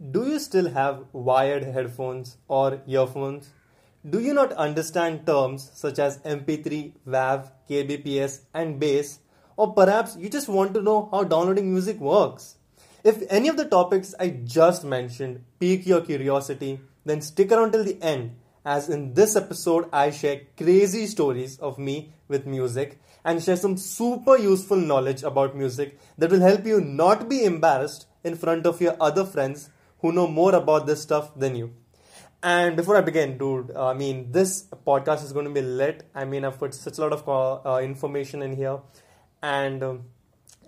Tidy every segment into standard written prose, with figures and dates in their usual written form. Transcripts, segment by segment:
Do you still have wired headphones or earphones? Do you not understand terms such as MP3, Wav, kbps and bass? Or perhaps you just want to know how downloading music works? If any of the topics I just mentioned pique your curiosity, then stick around till the end, as in this episode I share crazy stories of me with music and share some super useful knowledge about music that will help you not be embarrassed in front of your other friends who know more about this stuff than you. And before I begin, dude, this podcast is going to be lit. I've put such a lot of information in here. And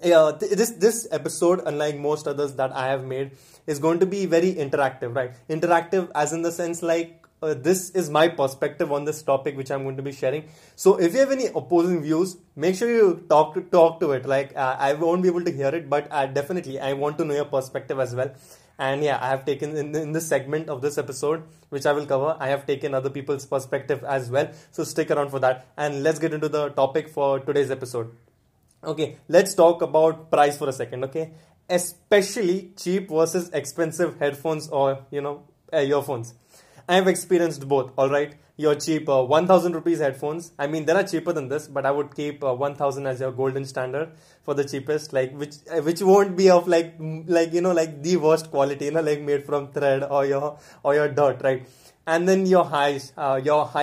this episode, unlike most others that I have made, is going to be very interactive, right? Interactive as in the sense like this is my perspective on this topic which I'm going to be sharing. So if you have any opposing views, make sure you talk to it. Like I won't be able to hear it, but definitely I want to know your perspective as well. And yeah, I have taken in this segment of this episode, which I will cover, I have taken other people's perspective as well. So stick around for that. And let's get into the topic for today's episode. Okay, let's talk about price for a second, okay? Especially cheap versus expensive headphones or, earphones. I have experienced both, alright? Your cheap 1000 rupees headphones. There are cheaper than this, but I would keep 1000 as your golden standard for the cheapest, like which won't be of like the worst quality, like made from thread or your dirt, right? And then your high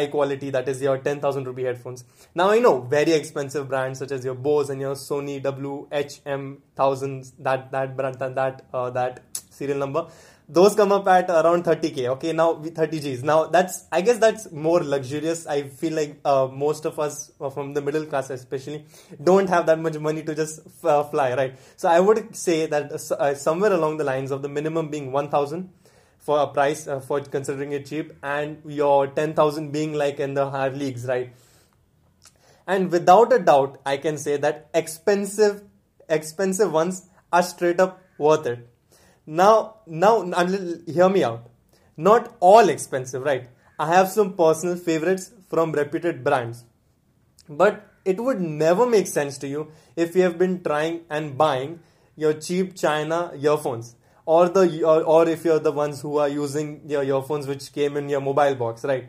quality, that is your 10,000 rupee headphones. Now I know very expensive brands such as your Bose and your Sony WHM 1000s, that brand and that serial number. Those come up at around 30k, okay, now 30Gs. Now that's more luxurious. I feel like most of us from the middle class especially don't have that much money to just fly, right? So I would say that somewhere along the lines of the minimum being 1000 for a price for considering it cheap, and your 10,000 being like in the higher leagues, right? And without a doubt, I can say that expensive ones are straight up worth it. Now, hear me out. Not all expensive, right? I have some personal favorites from reputed brands. But it would never make sense to you if you have been trying and buying your cheap China earphones. Or if you're the ones who are using your earphones which came in your mobile box, right?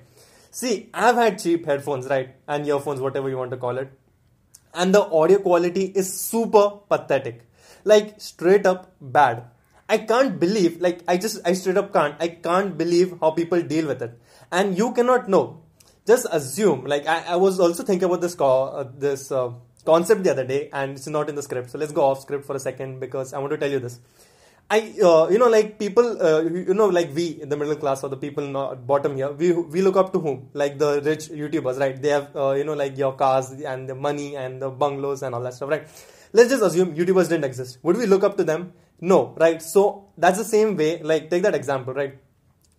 See, I've had cheap headphones, right? And earphones, whatever you want to call it. And the audio quality is super pathetic. Like, straight up bad. I straight up can't. I can't believe how people deal with it. And you cannot know. Just assume. Like, I was also thinking about this concept the other day, and it's not in the script. So let's go off script for a second, because I want to tell you this. People, we in the middle class or the people not bottom here, we look up to whom? Like the rich YouTubers, right? They have, your cars and the money and the bungalows and all that stuff, right? Let's just assume YouTubers didn't exist. Would we look up to them? No, right? So that's the same way, like take that example, right?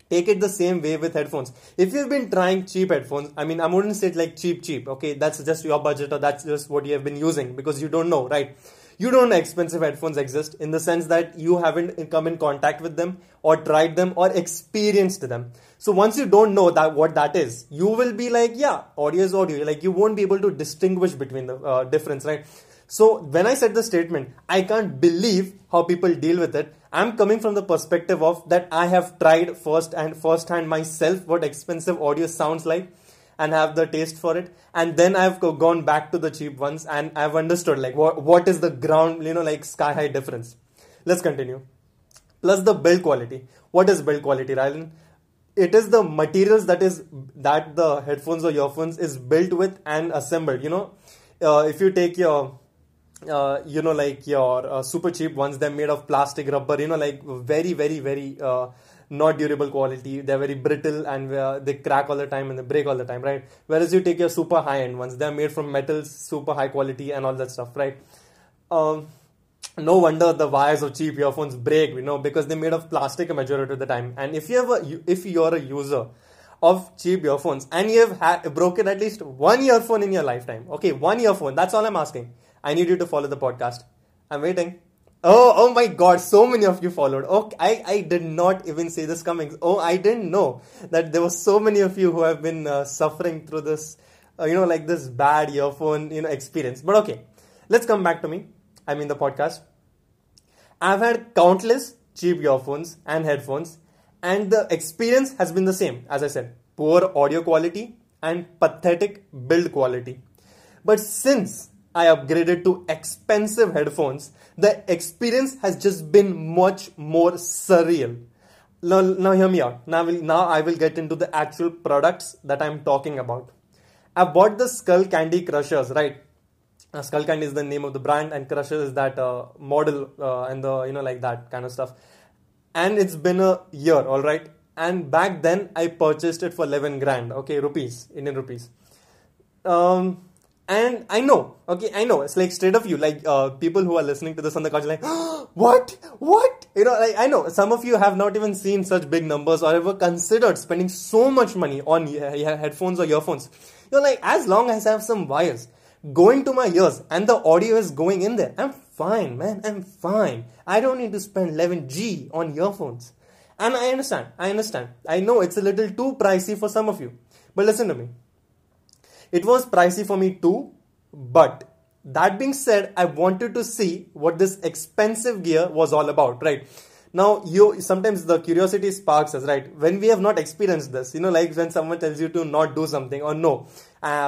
Take it the same way with headphones. If you've been trying cheap headphones, I wouldn't say it like cheap, okay? That's just your budget, or that's just what you have been using, because you don't know, right? You don't know expensive headphones exist in the sense that you haven't come in contact with them or tried them or experienced them. So once you don't know what that is, you will be like, yeah, audio is audio. Like you won't be able to distinguish between the difference, right? So when I said the statement, I can't believe how people deal with it, I'm coming from the perspective of that I have tried firsthand myself what expensive audio sounds like and have the taste for it. And then I've gone back to the cheap ones and I've understood like what is the ground, sky high difference. Let's continue. Plus the build quality. What is build quality, Rylan? It is the materials that the headphones or earphones is built with and assembled, if you take your, super cheap ones, they're made of plastic, rubber, very, very, very not durable quality. They're very brittle and they crack all the time and they break all the time, right? Whereas you take your super high-end ones, they're made from metals, super high quality and all that stuff, right? No wonder the wires of cheap earphones break, because they're made of plastic a majority of the time. And if you're a user of cheap earphones and you have broken at least one earphone in your lifetime. Okay, one earphone. That's all I'm asking. I need you to follow the podcast. I'm waiting. Oh my God. So many of you followed. Okay, I did not even see this coming. Oh, I didn't know that there were so many of you who have been suffering through this, this bad earphone, experience. But okay, let's come back to the podcast. I've had countless cheap earphones and headphones, and the experience has been the same. As I said, poor audio quality and pathetic build quality. But since I upgraded to expensive headphones, the experience has just been much more surreal. Now hear me out. Now I will get into the actual products that I'm talking about. I bought the Skullcandy Crushers, right? Skullcandy is the name of the brand, and Crushers is that model and the like that kind of stuff. And it's been a year, all right. And back then I purchased it for 11 grand, okay, rupees, Indian rupees. And I know, it's like straight of you, like people who are listening to this on the couch, like, what? Like, I know some of you have not even seen such big numbers or ever considered spending so much money on headphones or earphones. You're like, as long as I have some wires going to my ears and the audio is going in there, I'm fine, man, I'm fine. I don't need to spend 11G on earphones. And I understand. I know it's a little too pricey for some of you, but listen to me. It was pricey for me too, but that being said, I wanted to see what this expensive gear was all about, right? Now, sometimes the curiosity sparks us, right? When we have not experienced this, like when someone tells you to not do something or no.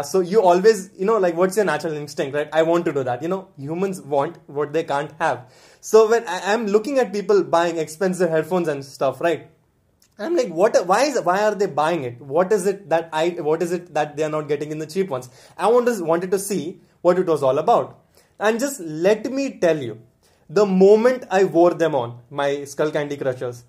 So you always, like what's your natural instinct, right? I want to do that. Humans want what they can't have. So when I'm looking at people buying expensive headphones and stuff, right? I'm like, why are they buying it? What is it that they are not getting in the cheap ones? I wanted to see what it was all about. And just let me tell you, the moment I wore them on, my Skullcandy Crushers,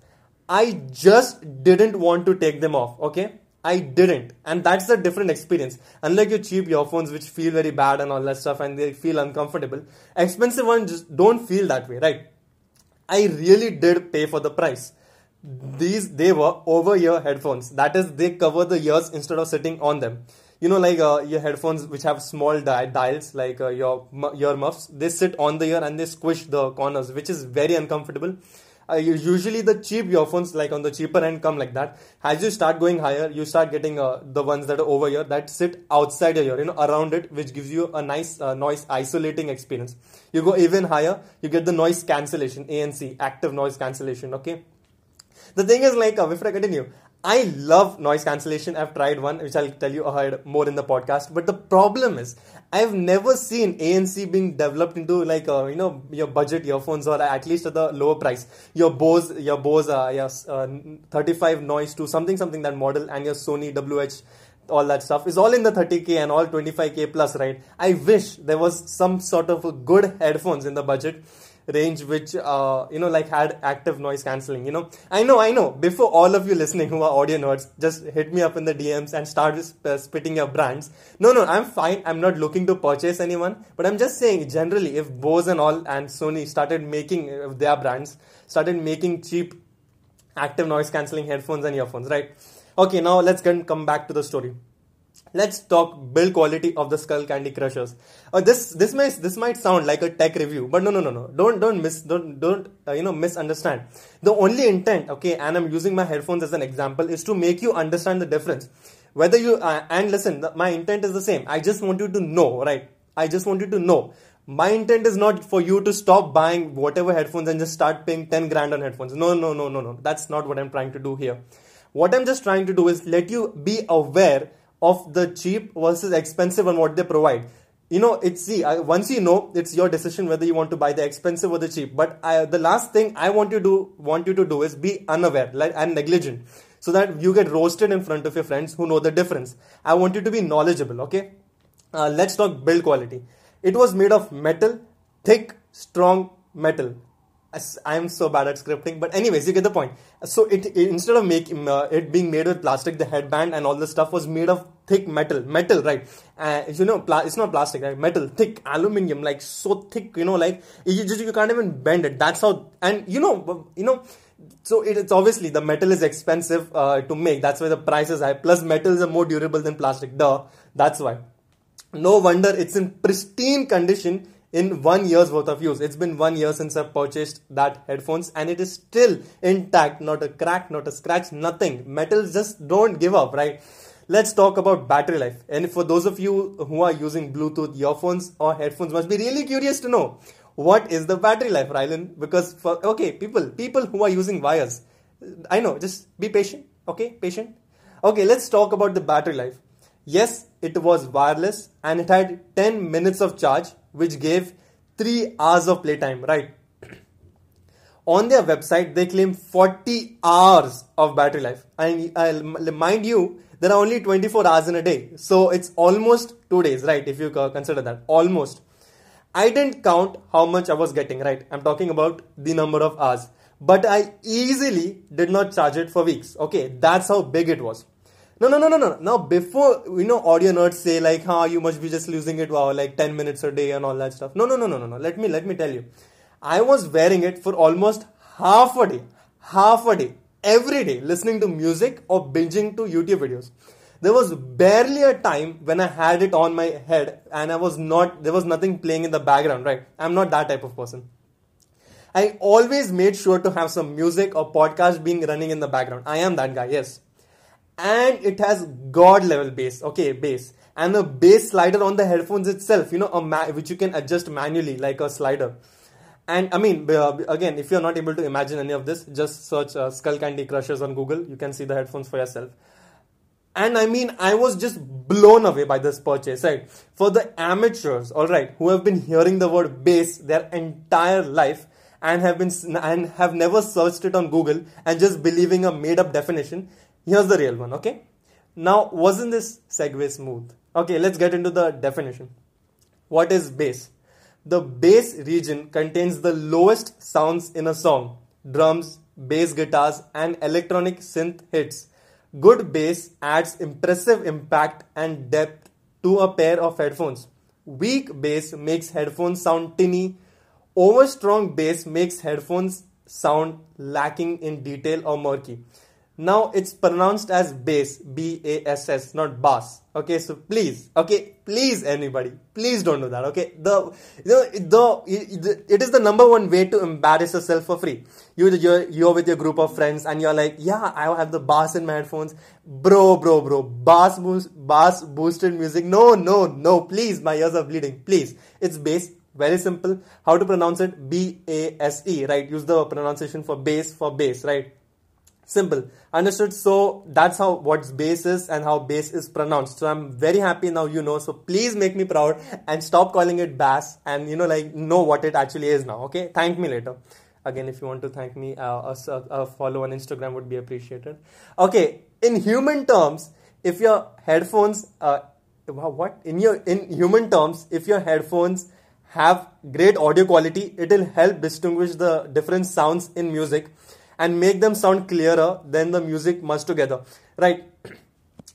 I just didn't want to take them off, okay? I didn't. And that's a different experience. Unlike your cheap earphones, which feel very bad and all that stuff, and they feel uncomfortable, expensive ones just don't feel that way, right? I really did pay for the price. They were over-ear headphones. That is, they cover the ears instead of sitting on them. Like your headphones which have small dials, like your ear muffs, they sit on the ear and they squish the corners, which is very uncomfortable. Usually the cheap earphones, like on the cheaper end, come like that. As you start going higher, you start getting the ones that are over ear, that sit outside your ear, around it, which gives you a nice noise isolating experience. You go even higher, you get the noise cancellation, ANC, active noise cancellation, okay? The thing is, like, before I continue, I love noise cancellation. I've tried one, which I'll tell you ahead more in the podcast. But the problem is, I've never seen ANC being developed into, like, your budget earphones, or at least at the lower price. Your Bose 35 noise to something, that model, and your Sony WH, all that stuff is all in the 30K and all 25K plus, right? I wish there was some sort of a good headphones in the budget range which had active noise cancelling. I know, before all of you listening who are audio nerds just hit me up in the DMs and start spitting your brands. No, I'm fine, I'm not looking to purchase anyone, but I'm just saying generally if Bose and all and Sony started making their brands, cheap active noise cancelling headphones and earphones, right? Okay, now let's come back to the story. Let's talk build quality of the Skullcandy Crushers. This might sound like a tech review, but no. Don't misunderstand. The only intent, okay, and I'm using my headphones as an example, is to make you understand the difference. Whether you and listen, my intent is the same. I just want you to know, right? I just want you to know. My intent is not for you to stop buying whatever headphones and just start paying 10 grand on headphones. No. That's not what I'm trying to do here. What I'm just trying to do is let you be aware of the cheap versus expensive and what they provide. Once you know, it's your decision whether you want to buy the expensive or the cheap. But the last thing I want you to do is be unaware and negligent, so that you get roasted in front of your friends who know the difference. I want you to be knowledgeable, okay? Let's talk build quality. It was made of metal, thick, strong metal. I am so bad at scripting, but anyways, you get the point. So instead of it being made with plastic, the headband and all the stuff was made of thick metal, right? It's not plastic, right? Metal, thick, aluminium, like so thick, like you can't even bend it. That's how, and so it's obviously the metal is expensive to make. That's why the price is high. Plus, metals are more durable than plastic. Duh, that's why. No wonder it's in pristine condition. In 1 year's worth of use. It's been 1 year since I purchased that headphones and it is still intact. Not a crack, not a scratch, nothing. Metals just don't give up, right? Let's talk about battery life. And for those of you who are using Bluetooth earphones or headphones must be really curious to know what is the battery life, Rylan? Because, people who are using wires, I know, just be patient, okay? Patient. Okay, let's talk about the battery life. Yes, it was wireless and it had 10 minutes of charge, which gave 3 hours of playtime, right? On their website, they claim 40 hours of battery life. And mind you, there are only 24 hours in a day. So it's almost 2 days, right? If you consider that, almost. I didn't count how much I was getting, right? I'm talking about the number of hours. But I easily did not charge it for weeks. Okay, that's how big it was. No. Now, before, audio nerds say like, you must be just losing it, wow, like 10 minutes a day and all that stuff. No. Let me tell you. I was wearing it for almost half a day, every day, listening to music or binging to YouTube videos. There was barely a time when I had it on my head and there was nothing playing in the background, right? I'm not that type of person. I always made sure to have some music or podcast being running in the background. I am that guy, yes. And it has God level bass. And a bass slider on the headphones itself, which you can adjust manually like a slider. And again, if you're not able to imagine any of this, just search Skullcandy Crushers on Google. You can see the headphones for yourself. And I was just blown away by this purchase, right? For the amateurs, all right, who have been hearing the word bass their entire life and have never searched it on Google and just believing a made-up definition, here's the real one, okay? Now, wasn't this segue smooth? Okay, let's get into the definition. What is bass? The bass region contains the lowest sounds in a song, drums, bass guitars, and electronic synth hits. Good bass adds impressive impact and depth to a pair of headphones. Weak bass makes headphones sound tinny. Overstrong bass makes headphones sound lacking in detail or murky. Now it's pronounced as bass, B-A-S-S, not bass. Okay, so please anybody, please don't do that. Okay, it is the number one way to embarrass yourself for free. You're with your group of friends and you're like, yeah, I have the bass in my headphones, bro. Bass boosted music. No, please, my ears are bleeding. Please, it's bass. Very simple. How to pronounce it? B-A-S-E, right? Use the pronunciation for bass, right? Simple. Understood? So that's how what's bass is and how bass is pronounced. So I'm very happy now you know. So please make me proud and stop calling it bass and know what it actually is now. Okay? Thank me later. Again, if you want to thank me, a follow on Instagram would be appreciated. Okay. In human terms, if your headphones have great audio quality, it'll help distinguish the different sounds in music and make them sound clearer than the music must together, right?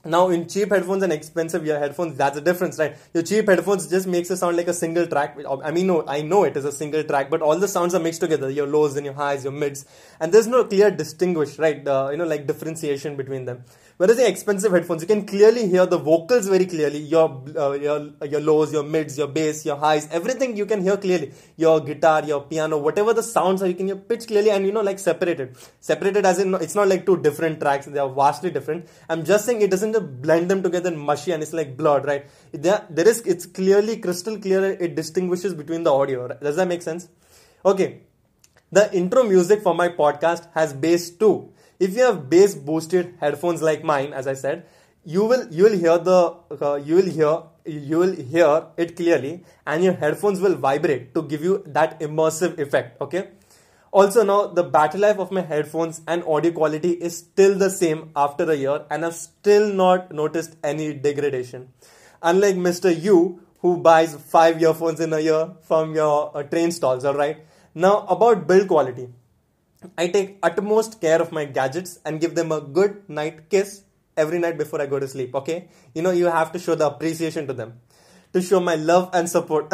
Now, in cheap headphones and expensive headphones, that's the difference, right? Your cheap headphones just makes it sound like a single track. I know it is a single track, but all the sounds are mixed together, your lows and your highs, your mids, and there's no clear distinguish, right? Differentiation between them. Whereas the expensive headphones, you can clearly hear the vocals very clearly, your lows, your mids, your bass, your highs, everything you can hear clearly. Your guitar, your piano, whatever the sounds are, you can hear pitch clearly and separated. Separated as in, it's not like two different tracks, they are vastly different. I'm just saying it doesn't blend them together and mushy and it's like blurred, right? It's clearly crystal clear, it distinguishes between the audio. Right? Does that make sense? Okay, the intro music for my podcast has bass too. If you have bass boosted headphones like mine, as I said, you will hear it clearly, and your headphones will vibrate to give you that immersive effect. Okay. Also, now the battery life of my headphones and audio quality is still the same after a year, and I've still not noticed any degradation. Unlike Mr. U, who buys 5 earphones in a year from your train stalls. All right. Now about build quality. I take utmost care of my gadgets and give them a good night kiss every night before I go to sleep, okay? You have to show the appreciation to them, to show my love and support.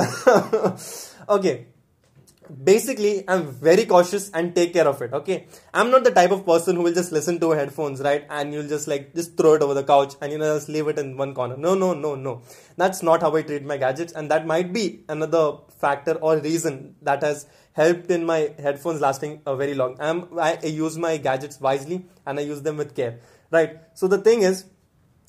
Okay, basically, I'm very cautious and take care of it, okay? I'm not the type of person who will just listen to headphones, right? And you'll just throw it over the couch and, just leave it in one corner. No. That's not how I treat my gadgets, and that might be another factor or reason that has helped in my headphones lasting very long. I use my gadgets wisely and I use them with care, right? So the thing is,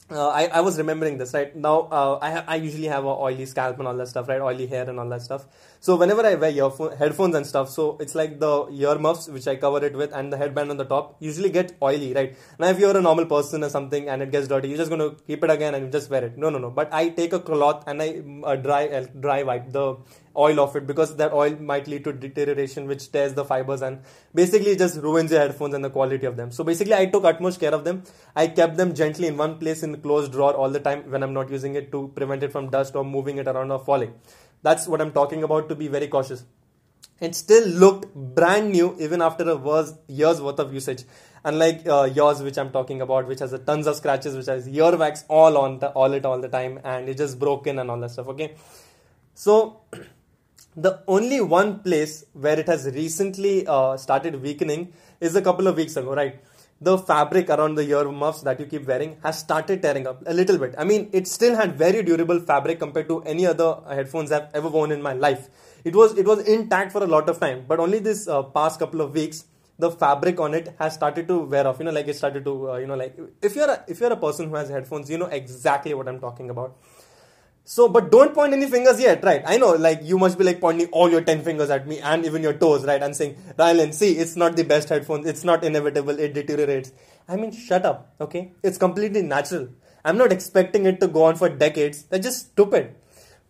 I was remembering this, right? Now, I usually have an oily scalp and all that stuff, right? Oily hair and all that stuff. So whenever I wear headphones and stuff, so it's like the ear muffs, which I cover it with, and the headband on the top usually get oily, right? Now, if you're a normal person or something and it gets dirty, you're just going to keep it again and just wear it. No. But I take a cloth and I dry wipe the oil off it, because that oil might lead to deterioration, which tears the fibers and basically just ruins your headphones and the quality of them. So basically I took utmost care of them. I kept them gently in one place in the closed drawer all the time when I'm not using it, to prevent it from dust or moving it around or falling. That's what I'm talking about, to be very cautious. It still looked brand new even after a year's worth of usage. Unlike yours, which I'm talking about, which has tons of scratches, which has ear wax all the time, and it's just broken and all that stuff, okay? So the only one place where it has recently started weakening is a couple of weeks ago, right? The fabric around the ear muffs that you keep wearing has started tearing up a little bit. I mean, it still had very durable fabric compared to any other headphones I've ever worn in my life. It was intact for a lot of time, but only this past couple of weeks, the fabric on it has started to wear off. It started to, if you're a person who has headphones, you know exactly what I'm talking about. So, but don't point any fingers yet, right? I know, you must be pointing all your 10 fingers at me and even your toes, right? And saying, Rylan, see, it's not the best headphones. It's not inevitable. It deteriorates. I mean, shut up, okay? It's completely natural. I'm not expecting it to go on for decades. That's just stupid.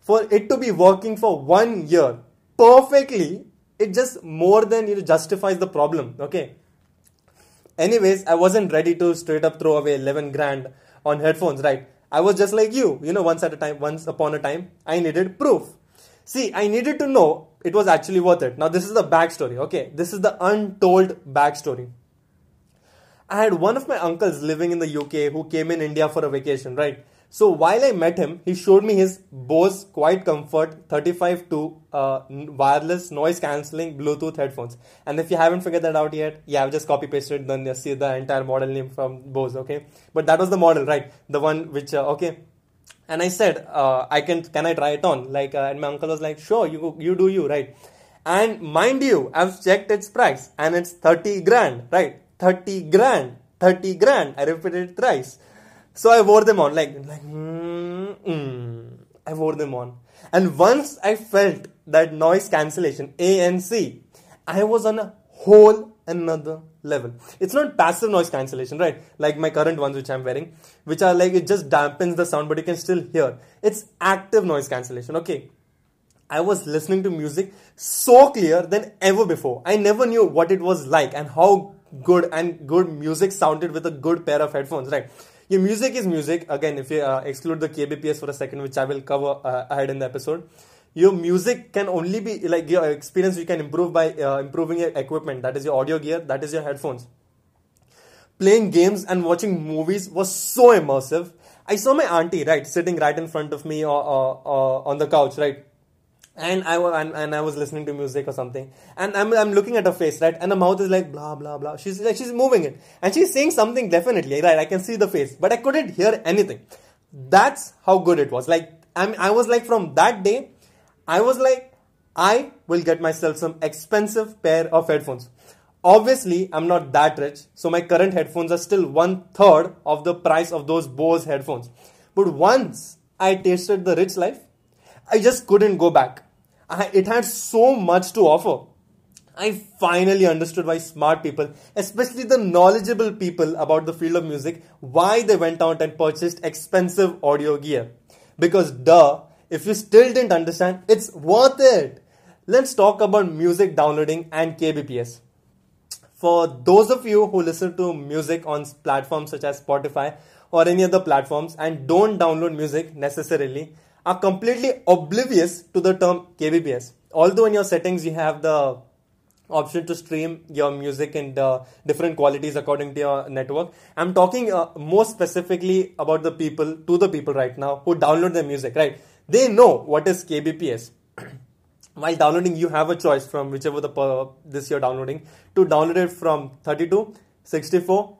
For it to be working for 1 year perfectly, it just more than justifies the problem, okay? Anyways, I wasn't ready to straight up throw away 11 grand on headphones, right? I was just like you, once upon a time, I needed proof. See, I needed to know it was actually worth it. Now, this is the backstory, okay? This is the untold backstory. I had one of my uncles living in the UK who came in India for a vacation, right? So, while I met him, he showed me his Bose QuietComfort 35 II wireless noise cancelling Bluetooth headphones. And if you haven't figured that out yet, yeah, I've just copy pasted, then you see the entire model name from Bose, okay? But that was the model, right? The one which, okay. And I said, can I try it on? And my uncle was like, sure, you do you, right? And mind you, I've checked its price and it's 30 grand, right? 30 grand, 30 grand. I repeated it thrice. So I wore them on, I wore them on. And once I felt that noise cancellation, ANC, I was on a whole another level. It's not passive noise cancellation, right? Like my current ones which I'm wearing, which are it just dampens the sound, but you can still hear. It's active noise cancellation, okay? I was listening to music so clear than ever before. I never knew what it was like and how good music sounded with a good pair of headphones, right? Your music is music. Again, if you exclude the kbps for a second, which I will cover ahead in the episode, your music can only be your experience you can improve by improving your equipment. That is your audio gear. That is your headphones. Playing games and watching movies was so immersive. I saw my auntie, right, sitting right in front of me or on the couch, right? And I was listening to music or something, and I'm looking at her face, right, and her mouth is blah blah blah. She's she's moving it, and she's saying something definitely, right? I can see the face, but I couldn't hear anything. That's how good it was. From that day, I was like, I will get myself some expensive pair of headphones. Obviously, I'm not that rich, so my current headphones are still 1/3 of the price of those Bose headphones. But once I tasted the rich life, I just couldn't go back. It had so much to offer. I finally understood why smart people, especially the knowledgeable people about the field of music, why they went out and purchased expensive audio gear. Because if you still didn't understand, it's worth it. Let's talk about music downloading and kbps. For those of you who listen to music on platforms such as Spotify or any other platforms and don't download music necessarily, are completely oblivious to the term kbps. Although in your settings you have the option to stream your music in different qualities according to your network, I'm talking more specifically about the people right now who download their music, right? They know what is kbps. While downloading, you have a choice from whichever this you're downloading to download it from 32, 64,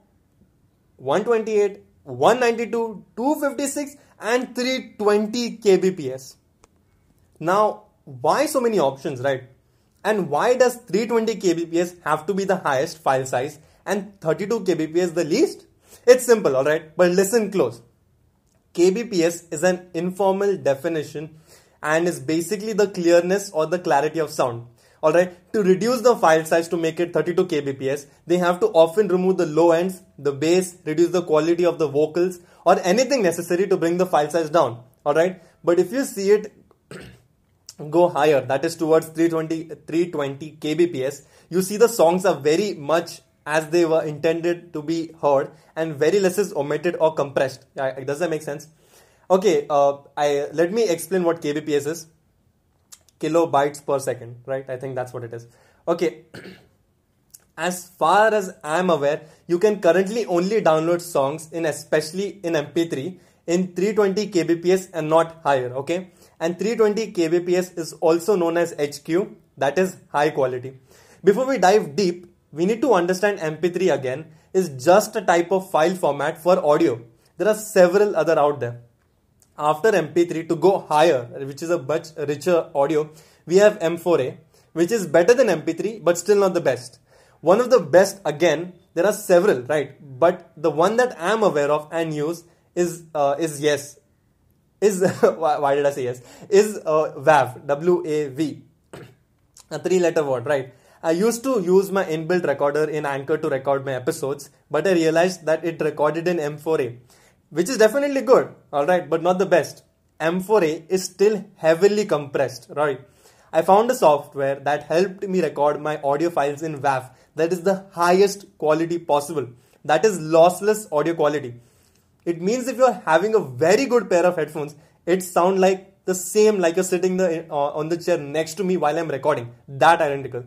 128, 192, 256 and 320 kbps. Now, why so many options, right? And why does 320 kbps have to be the highest file size and 32 kbps the least? It's simple, alright? But listen close. kbps is an informal definition and is basically the clearness or the clarity of sound. Alright, to reduce the file size to make it 32 kbps, they have to often remove the low ends, the bass, reduce the quality of the vocals or anything necessary to bring the file size down. Alright, but if you see it go higher, that is towards 320 kbps, you see the songs are very much as they were intended to be heard and very less is omitted or compressed. Does that make sense? Okay, let me explain what kbps is. Kilobytes per second, right? I think that's what it is. Okay, as far as I'm aware, you can currently only download songs especially in MP3 in 320 kbps and not higher, okay? And 320 kbps is also known as HQ, that is high quality. Before we dive deep, we need to understand MP3 again is just a type of file format for audio. There are several other out there. After MP3, to go higher, which is a much richer audio, we have M4A, which is better than MP3, but still not the best. One of the best, again, there are several, right? But the one that I'm aware of and use is why did I say yes? Is Wav, W-A-V, a 3-letter word, right? I used to use my inbuilt recorder in Anchor to record my episodes, but I realized that it recorded in M4A, which is definitely good, alright, but not the best. M4A is still heavily compressed, right? I found a software that helped me record my audio files in WAV, that is the highest quality possible. That is lossless audio quality. It means if you're having a very good pair of headphones, it sounds like the same like you're sitting on the chair next to me while I'm recording. That identical.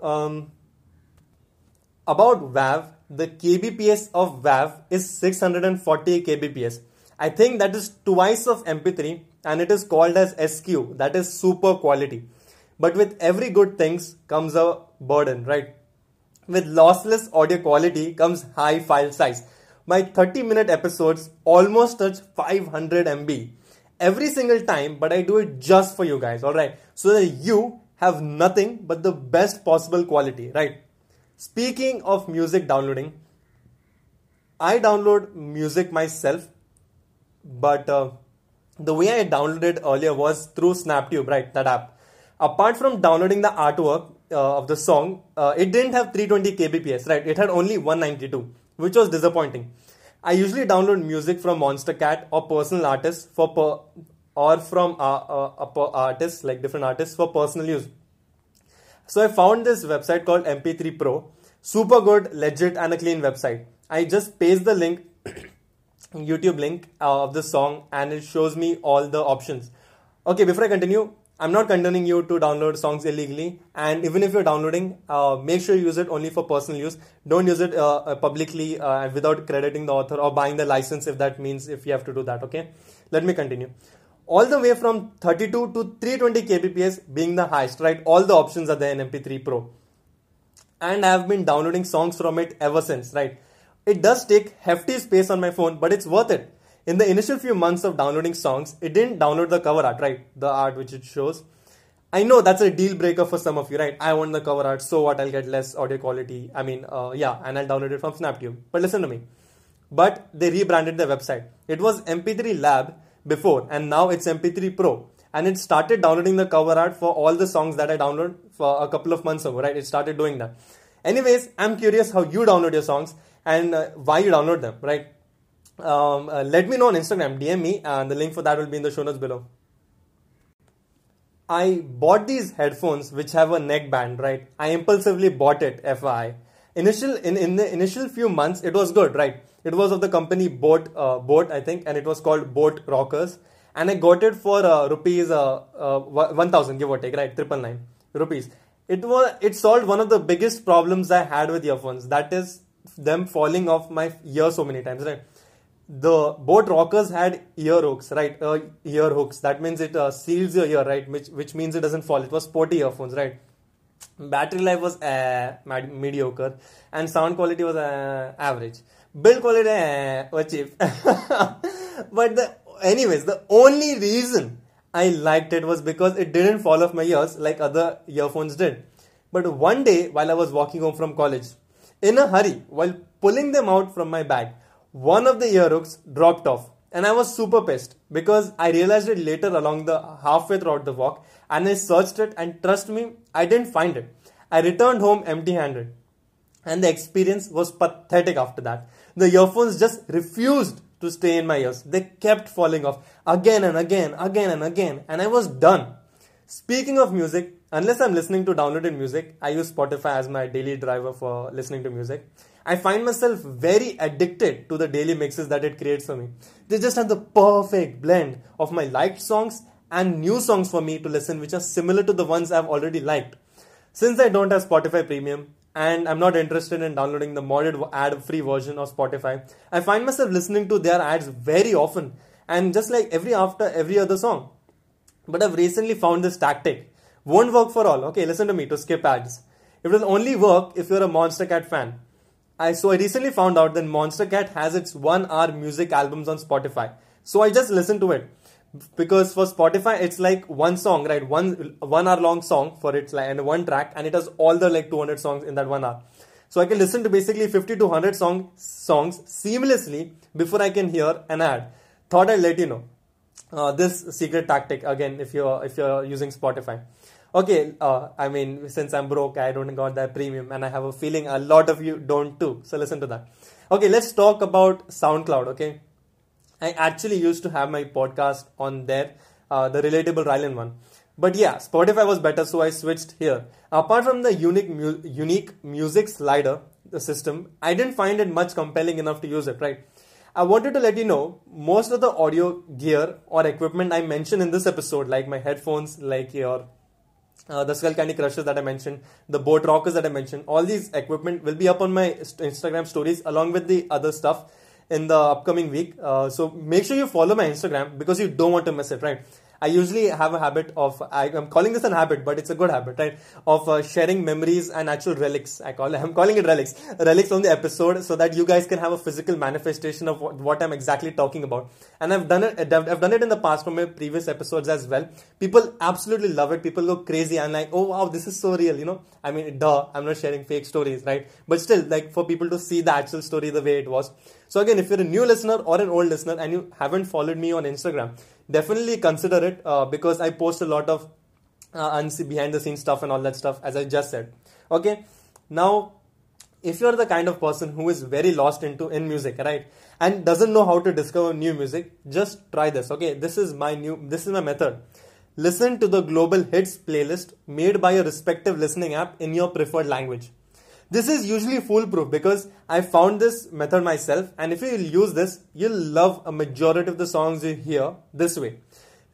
About WAV, the kbps of WAV is 640 kbps. I think that is twice of MP3 and it is called as SQ, that is super quality. But with every good things comes a burden, right? With lossless audio quality comes high file size. My 30-minute episodes almost touch 500 MB every single time, but I do it just for you guys, alright? So that you have nothing but the best possible quality, right? Speaking of music downloading, I download music myself, but the way I downloaded earlier was through SnapTube, right, that app. Apart from downloading the artwork of the song, it didn't have 320 kbps, right, it had only 192, which was disappointing. I usually download music from Monster Cat or personal artists or from artists, like different artists for personal use. So I found this website called MP3 Pro, super good, legit and a clean website. I just paste the link, YouTube link of the song and it shows me all the options. Okay, before I continue, I'm not condoning you to download songs illegally, and even if you're downloading, make sure you use it only for personal use. Don't use it publicly without crediting the author or buying the license if you have to do that, okay? Let me continue. All the way from 32 to 320 kbps being the highest, right? All the options are there in MP3 Pro. And I have been downloading songs from it ever since, right? It does take hefty space on my phone, but it's worth it. In the initial few months of downloading songs, it didn't download the cover art, right? The art which it shows. I know that's a deal breaker for some of you, right? I want the cover art, so what? I'll get less audio quality. And I'll download it from SnapTube. But listen to me. But they rebranded their website. It was MP3 Lab before, and now it's MP3 Pro, and it started downloading the cover art for all the songs that I downloaded for a couple of months ago, right? It started doing that. Anyways, I'm curious how you download your songs and why you download them, right? Let me know on Instagram, DM me, and the link for that will be in the show notes below. I bought these headphones which have a neck band, right? I impulsively bought it, FYI. In the initial few months, it was good, right? It was of the company Boat, I think, and it was called Boat Rockers. And I got it for rupees 1,000, give or take, right? 999 rupees. It solved one of the biggest problems I had with earphones. That is them falling off my ear so many times, right? The Boat Rockers had ear hooks, right? Ear hooks. That means it seals your ear, right? Which means it doesn't fall. It was sporty earphones, right? Battery life was mediocre, and sound quality was average. Build quality was cheap. But the only reason I liked it was because it didn't fall off my ears like other earphones did. But one day, while I was walking home from college, in a hurry, while pulling them out from my bag, one of the ear hooks dropped off. And I was super pissed because I realized it later along the halfway throughout the walk, and I searched it, and trust me, I didn't find it. I returned home empty-handed, and the experience was pathetic after that. The earphones just refused to stay in my ears. They kept falling off again and again, and I was done. Speaking of music, unless I'm listening to downloaded music, I use Spotify as my daily driver for listening to music. I find myself very addicted to the daily mixes that it creates for me. They just have the perfect blend of my liked songs and new songs for me to listen, which are similar to the ones I've already liked. Since I don't have Spotify Premium and I'm not interested in downloading the modded ad-free version of Spotify, I find myself listening to their ads very often, and just like every other song. But I've recently found this tactic won't work for all. Okay, listen to me, to skip ads. It will only work if you're a Monster Cat fan. So I recently found out that Monster Cat has its 1-hour music albums on Spotify. So I just listened to it, because for Spotify it's like one song, right? One hour long song for its and one track, and it has all the 200 songs in that 1 hour. So I can listen to basically 50 to 100 songs seamlessly before I can hear an ad. Thought I'd let you know this secret tactic again if you're using Spotify. Okay, since I'm broke, I don't got that premium, and I have a feeling a lot of you don't too. So listen to that. Okay, let's talk about SoundCloud, okay? I actually used to have my podcast on there, the Relatable Rylan one. But yeah, Spotify was better, so I switched here. Apart from the unique music slider, the system, I didn't find it much compelling enough to use it, right? I wanted to let you know, most of the audio gear or equipment I mentioned in this episode, like my headphones, like your... the Skullcandy Crushers that I mentioned, the Boat Rockers that I mentioned, all these equipment will be up on my Instagram stories along with the other stuff in the upcoming week. So make sure you follow my Instagram because you don't want to miss it, right? I usually have a habit of, I'm calling this a habit, but it's a good habit, right? Of sharing memories and actual relics. I'm calling it relics on the episode so that you guys can have a physical manifestation of what I'm exactly talking about. And I've done it in the past from my previous episodes as well. People absolutely love it. People go crazy. I'm like, oh wow, this is so real, you know? I mean, I'm not sharing fake stories, right? But still, for people to see the actual story the way it was. So again, if you're a new listener or an old listener and you haven't followed me on Instagram, definitely consider it because I post a lot of behind the scenes stuff and all that stuff, as I just said. Okay, now if you're the kind of person who is very lost in music, right, and doesn't know how to discover new music, just try this. Okay, this is my method. Listen to the global hits playlist made by your respective listening app in your preferred language. This is usually foolproof because I found this method myself, and if you use this, you'll love a majority of the songs you hear this way.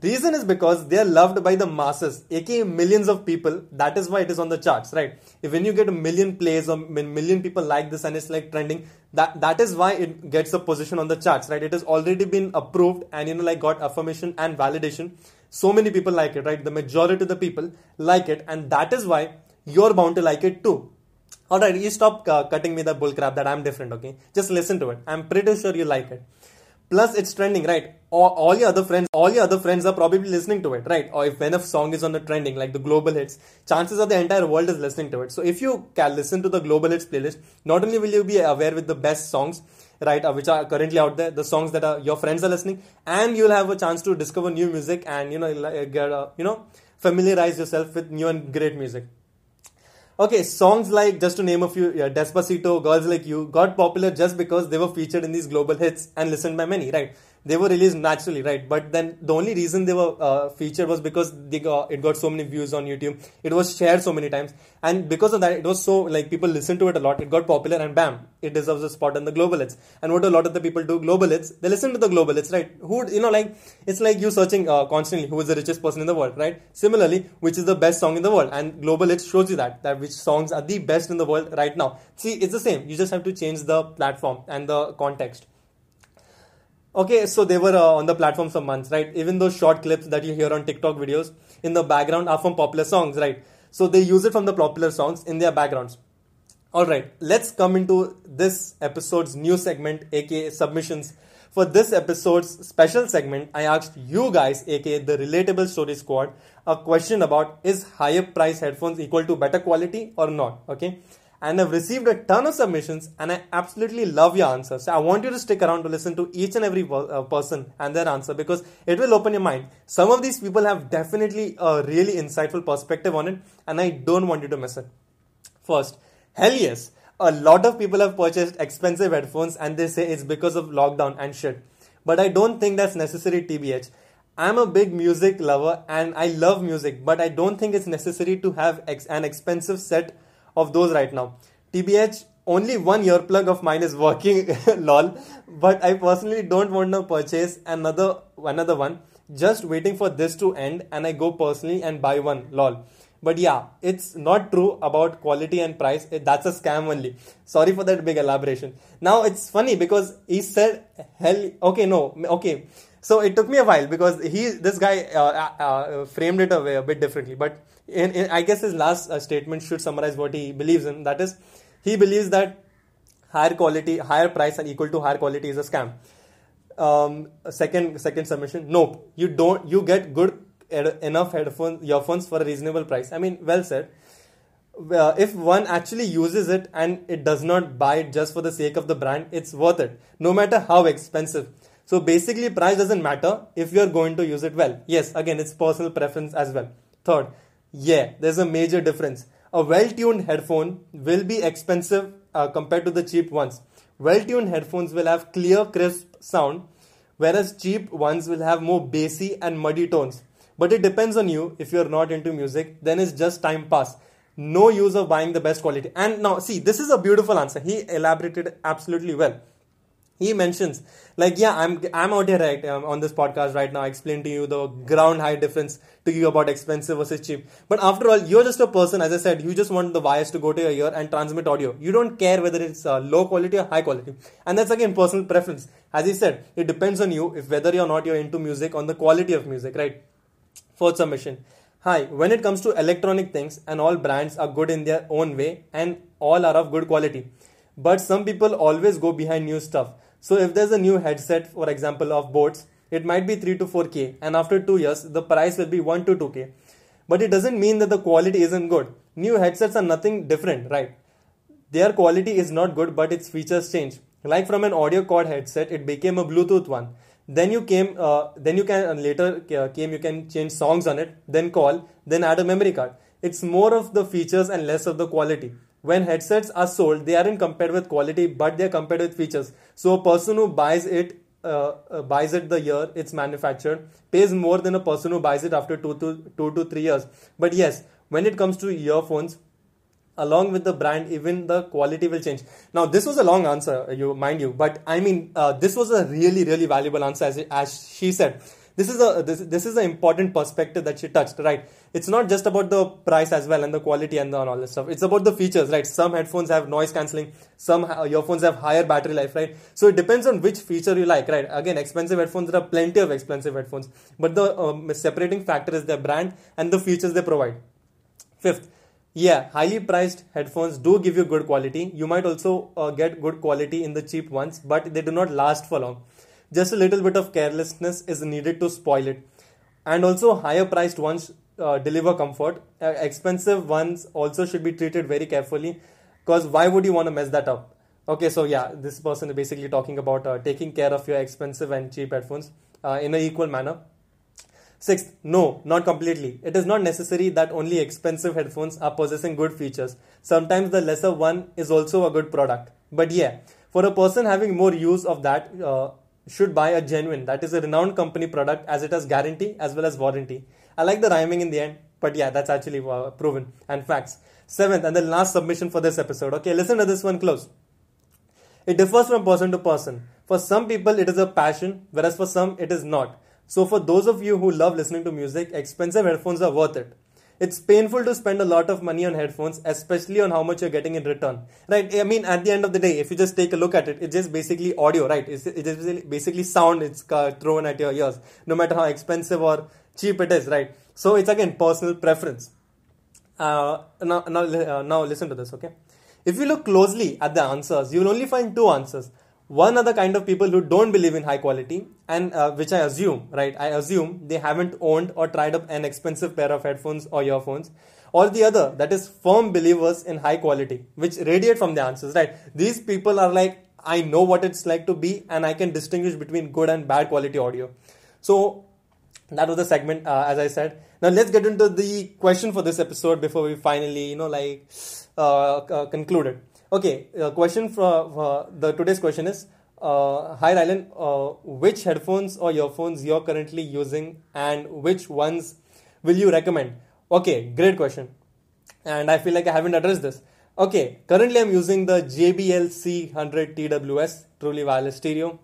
Reason is because they are loved by the masses, aka millions of people. That is why it is on the charts, right? If when you get a million plays or when million people like this and it's trending, that is why it gets a position on the charts, right? It has already been approved and got affirmation and validation. So many people like it, right? The majority of the people like it, and that is why you're bound to like it too. Alright, you stop cutting me the bullcrap that I'm different, okay? Just listen to it. I'm pretty sure you like it. Plus, it's trending, right? All your other friends are probably listening to it, right? Or when a song is on the trending, like the global hits, chances are the entire world is listening to it. So if you can listen to the global hits playlist, not only will you be aware with the best songs, right, which are currently out there, the songs that your friends are listening, and you'll have a chance to discover new music and familiarize yourself with new and great music. Okay, songs like, just to name a few, Despacito, Girls Like You, got popular just because they were featured in these global hits and listened by many, right? They were released naturally, right? But then the only reason they were featured was because it got so many views on YouTube. It was shared so many times. And because of that, it was so, people listened to it a lot. It got popular and bam, it deserves a spot on the global hits. And what a lot of the people do, global hits, they listen to the global hits, right? Who, it's like you searching constantly, who is the richest person in the world, right? Similarly, which is the best song in the world? And global hits shows you that which songs are the best in the world right now. See, it's the same. You just have to change the platform and the context. Okay, so they were on the platform for months, right? Even those short clips that you hear on TikTok videos in the background are from popular songs, right? So they use it from the popular songs in their backgrounds. All right, let's come into this episode's new segment, aka submissions. For this episode's special segment, I asked you guys, aka the Relatable Story Squad, a question about is higher price headphones equal to better quality or not? Okay, and I've received a ton of submissions, and I absolutely love your answers. So I want you to stick around to listen to each and every person and their answer, because it will open your mind. Some of these people have definitely a really insightful perspective on it, and I don't want you to miss it. First, hell yes, a lot of people have purchased expensive headphones and they say it's because of lockdown and shit. But I don't think that's necessary, TBH. I'm a big music lover and I love music, but I don't think it's necessary to have an expensive set of those right now. TBH, only one earplug of mine is working, lol, but I personally don't want to purchase another one. Just waiting for this to end and I go personally and buy one, lol. But yeah, it's not true about quality and price. That's a scam only. Sorry for that big elaboration. Now it's funny because he said, hell, okay, no, okay. So it took me a while because this guy framed it away a bit differently. But I guess his last statement should summarize what he believes in. That is, he believes that higher price and equal to higher quality is a scam. Second submission. Nope. You get good enough earphones for a reasonable price. I mean, well said. If one actually uses it and it does not buy it just for the sake of the brand, it's worth it. No matter how expensive. So basically, price doesn't matter if you're going to use it well. Yes, again, it's personal preference as well. Third, yeah, there's a major difference. A well-tuned headphone will be expensive compared to the cheap ones. Well-tuned headphones will have clear, crisp sound, whereas cheap ones will have more bassy and muddy tones. But it depends on you. If you're not into music, then it's just time pass. No use of buying the best quality. And now, see, this is a beautiful answer. He elaborated absolutely well. He mentions, like, yeah, I'm out here on this podcast right now. I explained to you the ground high difference to you about expensive versus cheap. But after all, you're just a person, as I said, you just want the wires to go to your ear and transmit audio. You don't care whether it's low quality or high quality. And that's again personal preference. As he said, it depends on you if whether or not you're into music, on the quality of music, right? Fourth submission. Hi, when it comes to electronic things, and all brands are good in their own way and all are of good quality. But some people always go behind new stuff. So if there's a new headset, for example, of Boats, it might be 3 to 4K. And after 2 years, the price will be 1 to 2K. But it doesn't mean that the quality isn't good. New headsets are nothing different, right? Their quality is not good, but its features change. Like from an audio cord headset, it became a Bluetooth one. You can change songs on it, then call, then add a memory card. It's more of the features and less of the quality. When headsets are sold, they aren't compared with quality, but they're compared with features. So a person who buys it the year it's manufactured pays more than a person who buys it after 2 to 3 years. But yes, when it comes to earphones, along with the brand, even the quality will change. Now, this was a long answer, but I mean, this was a really, really valuable answer, as she said. This is an important perspective that she touched, right? It's not just about the price as well and the quality and all that stuff. It's about the features, right? Some headphones have noise cancelling, some earphones have higher battery life, right? So it depends on which feature you like, right? Again, expensive headphones, there are plenty of expensive headphones, but the separating factor is their brand and the features they provide. Fifth, yeah, highly priced headphones do give you good quality. You might also get good quality in the cheap ones, but they do not last for long. Just a little bit of carelessness is needed to spoil it. And also higher priced ones deliver comfort. Expensive ones also should be treated very carefully, because why would you want to mess that up? Okay, so yeah, this person is basically talking about taking care of your expensive and cheap headphones in an equal manner. Sixth, no, not completely. It is not necessary that only expensive headphones are possessing good features. Sometimes the lesser one is also a good product. But yeah, for a person having more use of that, should buy a genuine, that is a renowned company product, as it has guarantee as well as warranty. I like the rhyming in the end, but yeah, that's actually proven and facts. Seventh and the last submission for this episode. Okay, listen to this one close. It differs from person to person. For some people, it is a passion, whereas for some, it is not. So for those of you who love listening to music, expensive headphones are worth it. It's painful to spend a lot of money on headphones, especially on how much you're getting in return, right? I mean, at the end of the day, if you just take a look at it, it's just basically audio, right? It's basically sound it's thrown at your ears, no matter how expensive or cheap it is, right? So it's again personal preference. Now listen to this, okay? If you look closely at the answers, you'll only find two answers. One are the kind of people who don't believe in high quality and which I assume, right? I assume they haven't owned or tried up an expensive pair of headphones or earphones. or the other that is firm believers in high quality, which radiate from the answers, right? These people are like, I know what it's like to be, and I can distinguish between good and bad quality audio. So that was the segment, as I said. Now let's get into the question for this episode before we finally, conclude it. Okay, question for the today's question is, hi Rylan, which headphones or earphones you're currently using and which ones will you recommend? Okay, great question. And I feel like I haven't addressed this. Okay, currently I'm using the JBL C100 TWS, truly wireless stereo,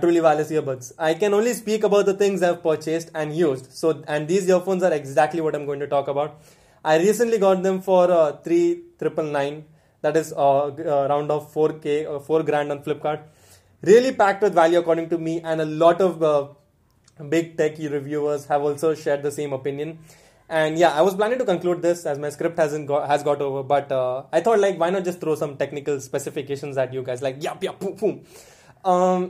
truly wireless earbuds. I can only speak about the things I've purchased and used. So, and these earphones are exactly what I'm going to talk about. I recently got them for 3,999. That is around of 4K or 4 grand on Flipkart. Really packed with value according to me, and a lot of big tech reviewers have also shared the same opinion. And yeah, I was planning to conclude this as my script has got over, but I thought like, why not just throw some technical specifications at you guys? Like, boom.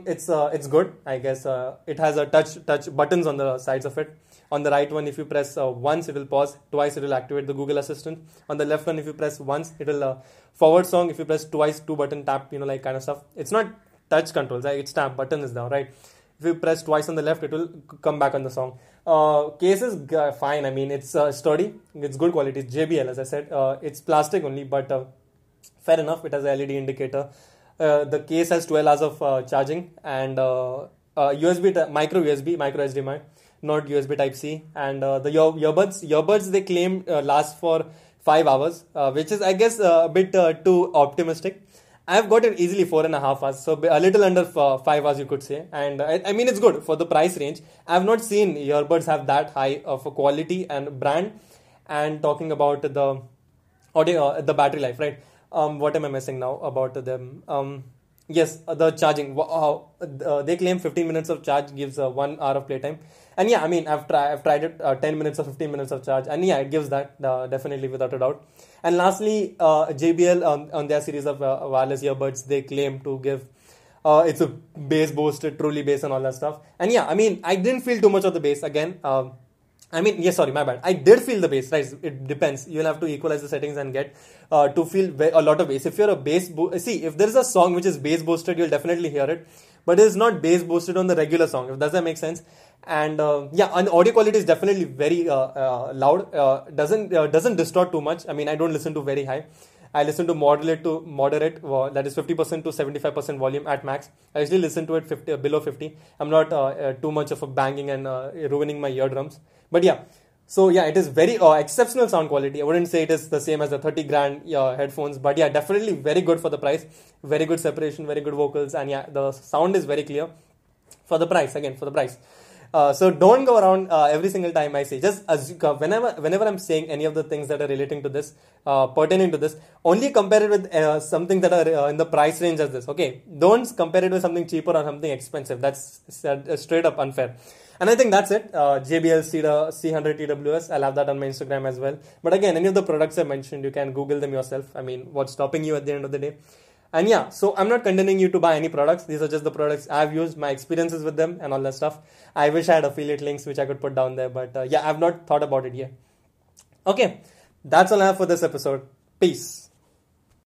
It's good, I guess. It has a touch buttons on the sides of it. On the right one, if you press once, it will pause. Twice, it will activate the Google Assistant. On the left one, if you press once, it will forward song. If you press twice, two button tap, kind of stuff. It's not touch controls. It's tap button is down, right? If you press twice on the left, it will come back on the song. Case is fine. I mean, it's sturdy. It's good quality. It's JBL, as I said. It's plastic only, but fair enough. It has a LED indicator. The case has 12 hours of charging and micro HDMI, not USB Type-C. And the earbuds they claim last for 5 hours, which is, I guess, a bit too optimistic. I've got it easily 4.5 hours, so a little under 5 hours you could say. And I mean, it's good for the price range. I've not seen earbuds have that high of a quality and brand. And talking about the audio, the battery life, right? What am I missing now about them? Yes, the charging. They claim 15 minutes of charge gives 1 hour of playtime. And yeah, I mean, I've tried it 10 minutes or 15 minutes of charge. And yeah, it gives that definitely without a doubt. And lastly, JBL on their series of wireless earbuds, they claim to give, it's a bass boosted, truly bass and all that stuff. And yeah, I mean, I didn't feel too much of the bass again. I did feel the bass, right? It depends. You'll have to equalize the settings and get to feel a lot of bass. If you're a bass, if there's a song which is bass boosted, you'll definitely hear it. But it is not bass boosted on the regular song. Does that make sense? And and audio quality is definitely very loud. Doesn't distort too much. I mean, I don't listen to very high. I listen to moderate, that is 50% to 75% volume at max. I usually listen to it below 50. I'm not too much of a banging and ruining my eardrums. But yeah, so yeah, it is very exceptional sound quality. I wouldn't say it is the same as the 30 grand headphones, but yeah, definitely very good for the price. Very good separation, very good vocals, and yeah, the sound is very clear for the price. So don't go around every single time I say. Just whenever I'm saying any of the things that are relating to this, pertaining to this, only compare it with something that are in the price range as this. Okay, don't compare it with something cheaper or something expensive. That's straight up unfair. And I think that's it. JBL C100 TWS. I'll have that on my Instagram as well. But again, any of the products I mentioned, you can Google them yourself. I mean, what's stopping you at the end of the day? And yeah, so I'm not condemning you to buy any products. These are just the products I've used, my experiences with them and all that stuff. I wish I had affiliate links which I could put down there. But I've not thought about it yet. Okay, that's all I have for this episode. Peace.